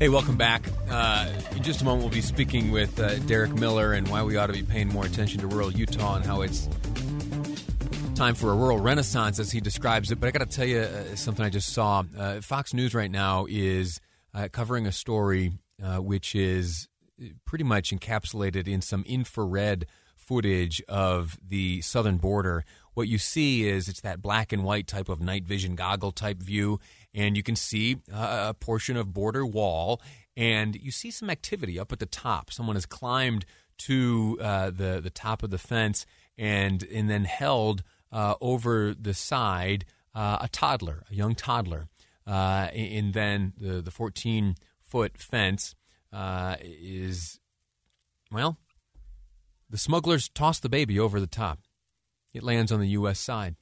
Hey, welcome back. In just a moment, we'll be speaking with Derek Miller and why we ought to be paying more attention to rural Utah and how it's time for a rural renaissance, as he describes it. But I got to tell you something I just saw. Fox News right now is covering a story which is pretty much encapsulated in some infrared footage of the southern border. What you see is it's that black and white type of night vision goggle type view, and you can see a portion of border wall, and you see some activity up at the top. Someone has climbed to the top of the fence and then held over the side a toddler, a young toddler. And then the 14-foot fence is, well, the smugglers toss the baby over the top. It lands on the U.S. side.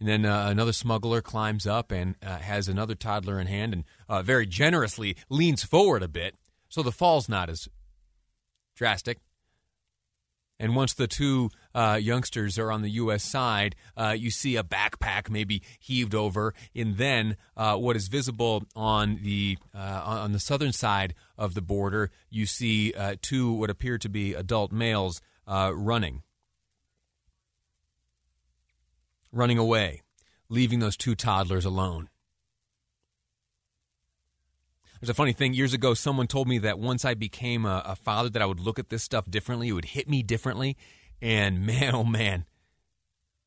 And then another smuggler climbs up and has another toddler in hand and very generously leans forward a bit, so the fall's not as drastic. And once the two youngsters are on the U.S. side, you see a backpack maybe heaved over, and then what is visible on the southern side of the border, you see two what appear to be adult males running away, leaving those two toddlers alone. There's a funny thing. Years ago, someone told me that once I became a father that I would look at this stuff differently. It would hit me differently. And man, oh man,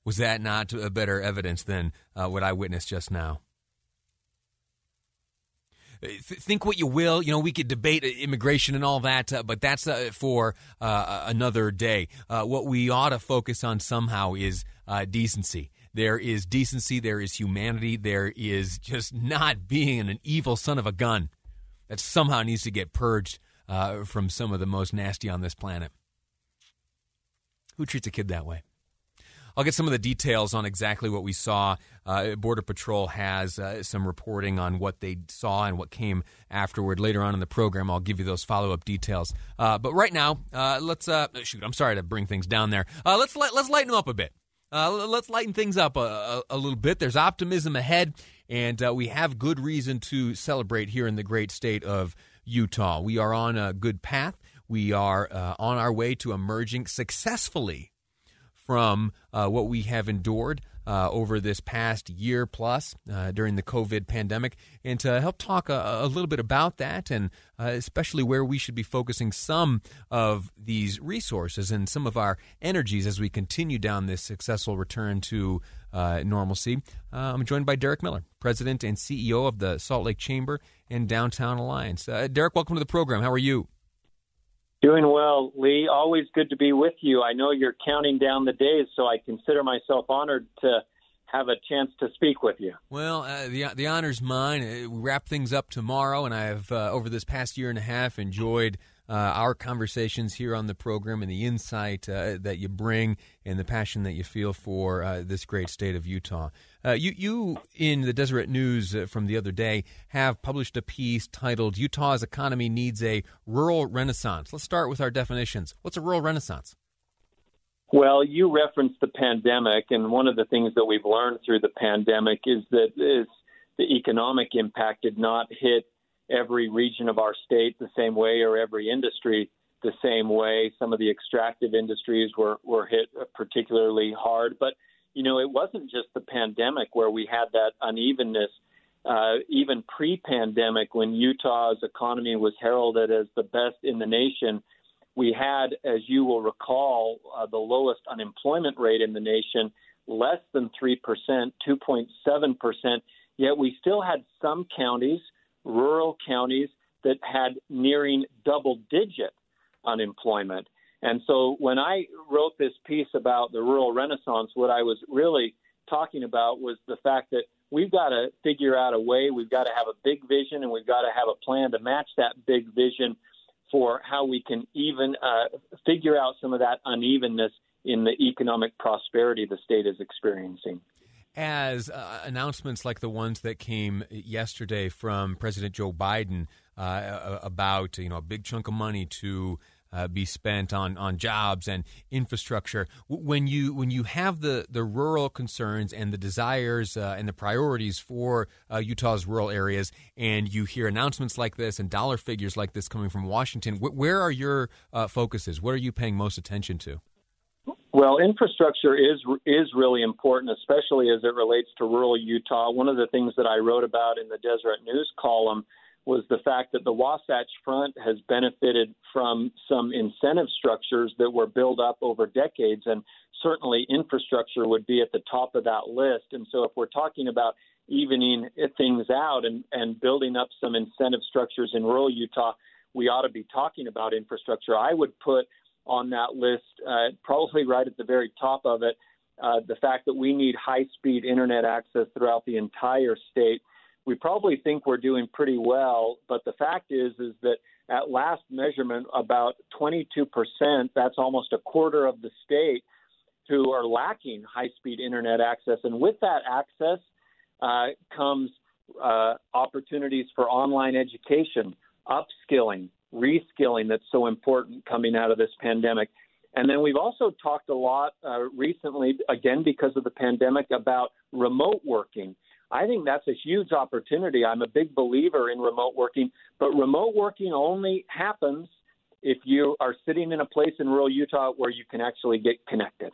was that not a better evidence than what I witnessed just now. Think what you will. You know, we could debate immigration and all that, but that's for another day. What we ought to focus on somehow is decency. There is decency. There is humanity. There is just not being an evil son of a gun. That somehow needs to get purged from some of the most nasty on this planet. Who treats a kid that way? I'll get some of the details on exactly what we saw. Border Patrol has some reporting on what they saw and what came afterward. Later on in the program, I'll give you those follow-up details. But right now, let's shoot. I'm sorry to bring things down there. Let's lighten them up a bit. Let's lighten things up a little bit. There's optimism ahead, and we have good reason to celebrate here in the great state of Utah. We are on a good path. We are on our way to emerging successfully from what we have endured over this past year plus during the COVID pandemic. And to help talk a little bit about that and especially where we should be focusing some of these resources and some of our energies as we continue down this successful return to normalcy, I'm joined by Derek Miller, President and CEO of the Salt Lake Chamber and Downtown Alliance. Derek, welcome to the program. How are you? Doing well, Lee. Always good to be with you. I know you're counting down the days, so I consider myself honored to have a chance to speak with you. Well, the honor's mine. We wrap things up tomorrow, and I have, over this past year and a half, enjoyed our conversations here on the program and the insight that you bring and the passion that you feel for this great state of Utah. You in the Deseret News from the other day, have published a piece titled, Utah's Economy Needs a Rural Renaissance. Let's start with our definitions. What's a rural renaissance? Well, you referenced the pandemic, and one of the things that we've learned through the pandemic is that the economic impact did not hit every region of our state the same way or every industry the same way. Some of the extractive industries were hit particularly hard. But, you know, it wasn't just the pandemic where we had that unevenness. Even pre-pandemic, when Utah's economy was heralded as the best in the nation, we had, as you will recall, the lowest unemployment rate in the nation, less than 3%, 2.7%. Yet we still had some counties, rural counties, that had nearing double-digit unemployment. And so when I wrote this piece about the rural renaissance, what I was really talking about was the fact that we've got to figure out a way, we've got to have a big vision, and we've got to have a plan to match that big vision for how we can even figure out some of that unevenness in the economic prosperity the state is experiencing. As announcements like the ones that came yesterday from President Joe Biden about, you know, a big chunk of money to be spent on jobs and infrastructure. When you have the rural concerns and the desires and the priorities for Utah's rural areas, and you hear announcements like this and dollar figures like this coming from Washington, where are your focuses? What are you paying most attention to? Well, infrastructure is really important, especially as it relates to rural Utah. One of the things that I wrote about in the Deseret News column was the fact that the Wasatch Front has benefited from some incentive structures that were built up over decades, and certainly infrastructure would be at the top of that list. And so if we're talking about evening things out and building up some incentive structures in rural Utah, we ought to be talking about infrastructure. I would put on that list, probably right at the very top of it, the fact that we need high-speed internet access throughout the entire state. We probably think we're doing pretty well, but the fact is that at last measurement, about 22%, that's almost a quarter of the state, who are lacking high-speed internet access. And with that access comes opportunities for online education, upskilling, reskilling that's so important coming out of this pandemic. And then we've also talked a lot recently, again, because of the pandemic, about remote working. I think that's a huge opportunity. I'm a big believer in remote working, but remote working only happens if you are sitting in a place in rural Utah where you can actually get connected.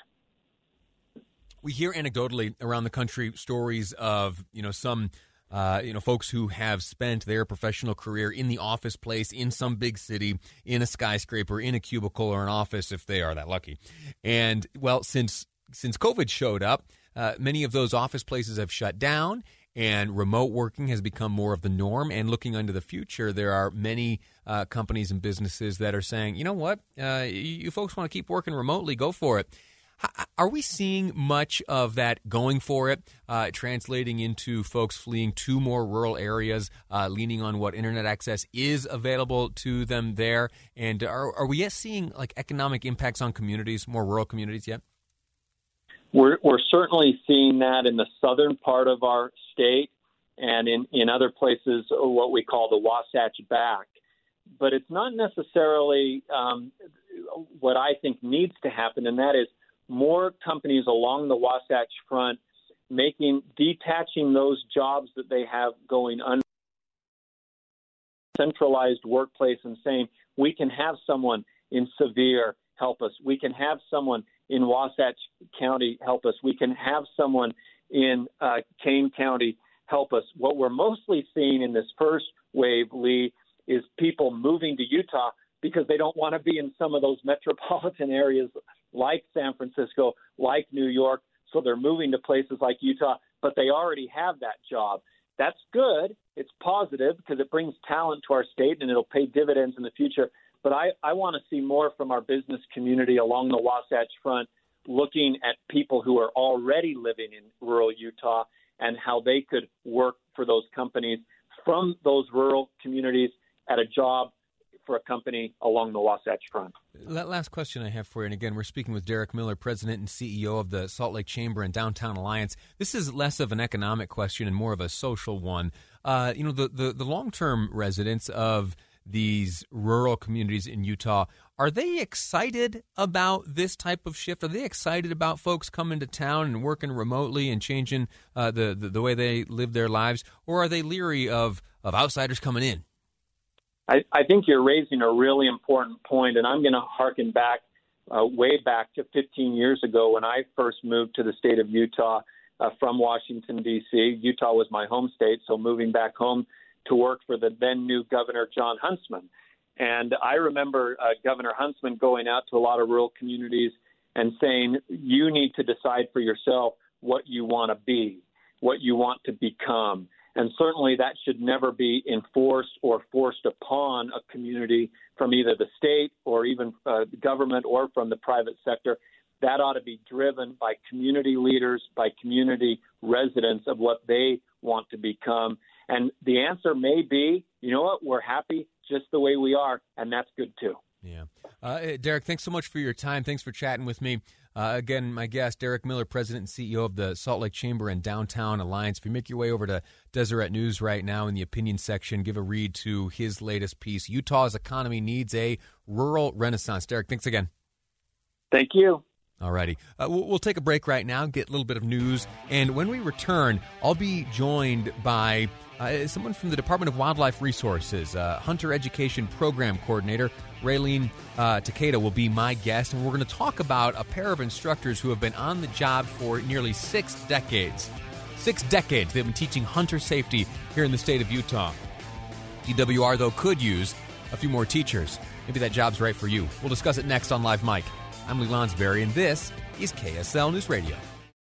We hear anecdotally around the country stories of, some folks who have spent their professional career in the office place, in some big city, in a skyscraper, in a cubicle or an office, if they are that lucky. And, well, since COVID showed up, many of those office places have shut down, and remote working has become more of the norm. And looking into the future, there are many companies and businesses that are saying, you know what, you folks want to keep working remotely, go for it. Are we seeing much of that going for it, translating into folks fleeing to more rural areas, leaning on what internet access is available to them there? And are we yet seeing economic impacts on communities, more rural communities yet? We're certainly seeing that in the southern part of our state and in other places, what we call the Wasatch back. But it's not necessarily what I think needs to happen, and that is more companies along the Wasatch Front detaching those jobs that they have going under centralized workplace and saying, we can have someone in Sevier help us. We can have someone in Wasatch County help us. We can have someone in Kane County help us. What we're mostly seeing in this first wave, Lee, is people moving to Utah because they don't want to be in some of those metropolitan areas like San Francisco, like New York. So they're moving to places like Utah, but they already have that job. That's good. It's positive because it brings talent to our state and it'll pay dividends in the future. But I want to see more from our business community along the Wasatch Front looking at people who are already living in rural Utah and how they could work for those companies from those rural communities at a job for a company along the Wasatch Front. That last question I have for you, and again, we're speaking with Derek Miller, President and CEO of the Salt Lake Chamber and Downtown Alliance. This is less of an economic question and more of a social one. The long-term residents of these rural communities in Utah, are they excited about this type of shift? Are they excited about folks coming to town and working remotely and changing the way they live their lives? Or are they leery of outsiders coming in? I think you're raising a really important point, and I'm going to harken back way back to 15 years ago when I first moved to the state of Utah from Washington, D.C. Utah was my home state, so moving back home to work for the then new Governor John Huntsman. And I remember Governor Huntsman going out to a lot of rural communities and saying, you need to decide for yourself what you want to be, what you want to become. And certainly that should never be enforced or forced upon a community from either the state or even the government or from the private sector. That ought to be driven by community leaders, by community residents of what they want to become. And the answer may be, you know what, we're happy just the way we are, and that's good too. Yeah. Derek, thanks so much for your time. Thanks for chatting with me. Again, my guest, Derek Miller, president and CEO of the Salt Lake Chamber and Downtown Alliance. If you make your way over to Deseret News right now in the opinion section, give a read to his latest piece, Utah's Economy Needs a Rural Renaissance. Derek, thanks again. Thank you. All righty. We'll take a break right now, get a little bit of news. And when we return, I'll be joined by someone from the Department of Wildlife Resources, Hunter Education Program Coordinator Raylene Takeda will be my guest. And we're going to talk about a pair of instructors who have been on the job for nearly 6 decades. 6 decades they've been teaching hunter safety here in the state of Utah. DWR, though, could use a few more teachers. Maybe that job's right for you. We'll discuss it next on Live Mike. I'm Lee Lonsberry, and this is KSL News Radio.